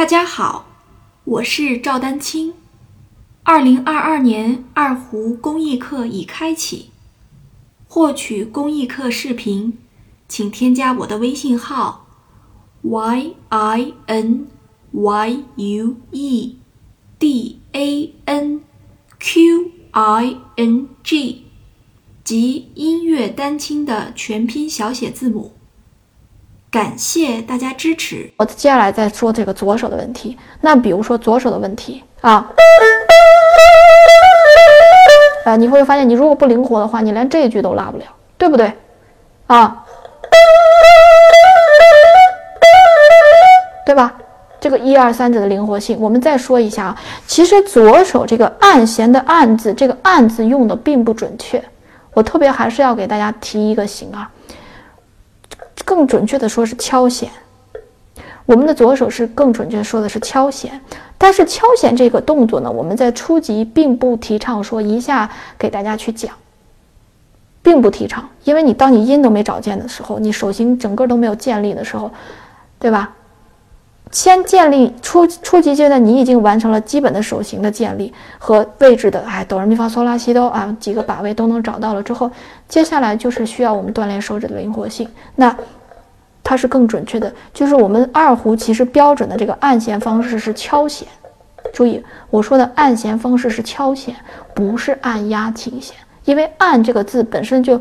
大家好，我是赵丹青。2022年二胡公益课已开启，获取公益课视频，请添加我的微信号 YINYUEDANQING， 及音乐丹青的全拼小写字母。感谢大家支持。我接下来再说这个左手的问题。那比如说左手的问题啊，你会发现你如果不灵活的话，你连这一句都拉不了，对不对啊？对吧？这个1、2、3 指的灵活性，我们再说一下啊。其实左手这个按弦的按字，这个按字用的并不准确。我特别还是要给大家提一个型啊。更准确的说是敲弦，我们的左手是更准确说的是敲弦，但是敲弦这个动作呢，我们在初级并不提倡说一下给大家去讲，并不提倡，因为你当你音都没找见的时候，你手型整个都没有建立的时候，对吧？先建立初级阶段，你已经完成了基本的手型的建立和位置的，哆来咪发嗦拉西哆啊，几个把位都能找到了之后，接下来就是需要我们锻炼手指的灵活性。那它是更准确的，就是我们二胡其实标准的这个按弦方式是敲弦，注意我说的按弦方式是敲弦，不是按压琴弦，因为按这个字本身就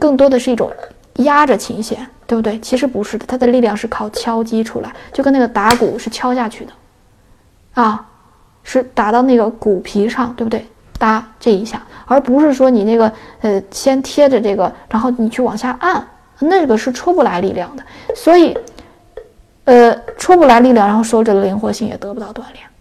更多的是一种压着琴弦，对不对？其实不是的，它的力量是靠敲击出来，就跟那个打鼓是敲下去的啊，是打到那个鼓皮上，对不对？搭这一下，而不是说你那个先贴着这个，然后你去往下按，那个是出不来力量的，所以出不来力量，然后手指的灵活性也得不到锻炼。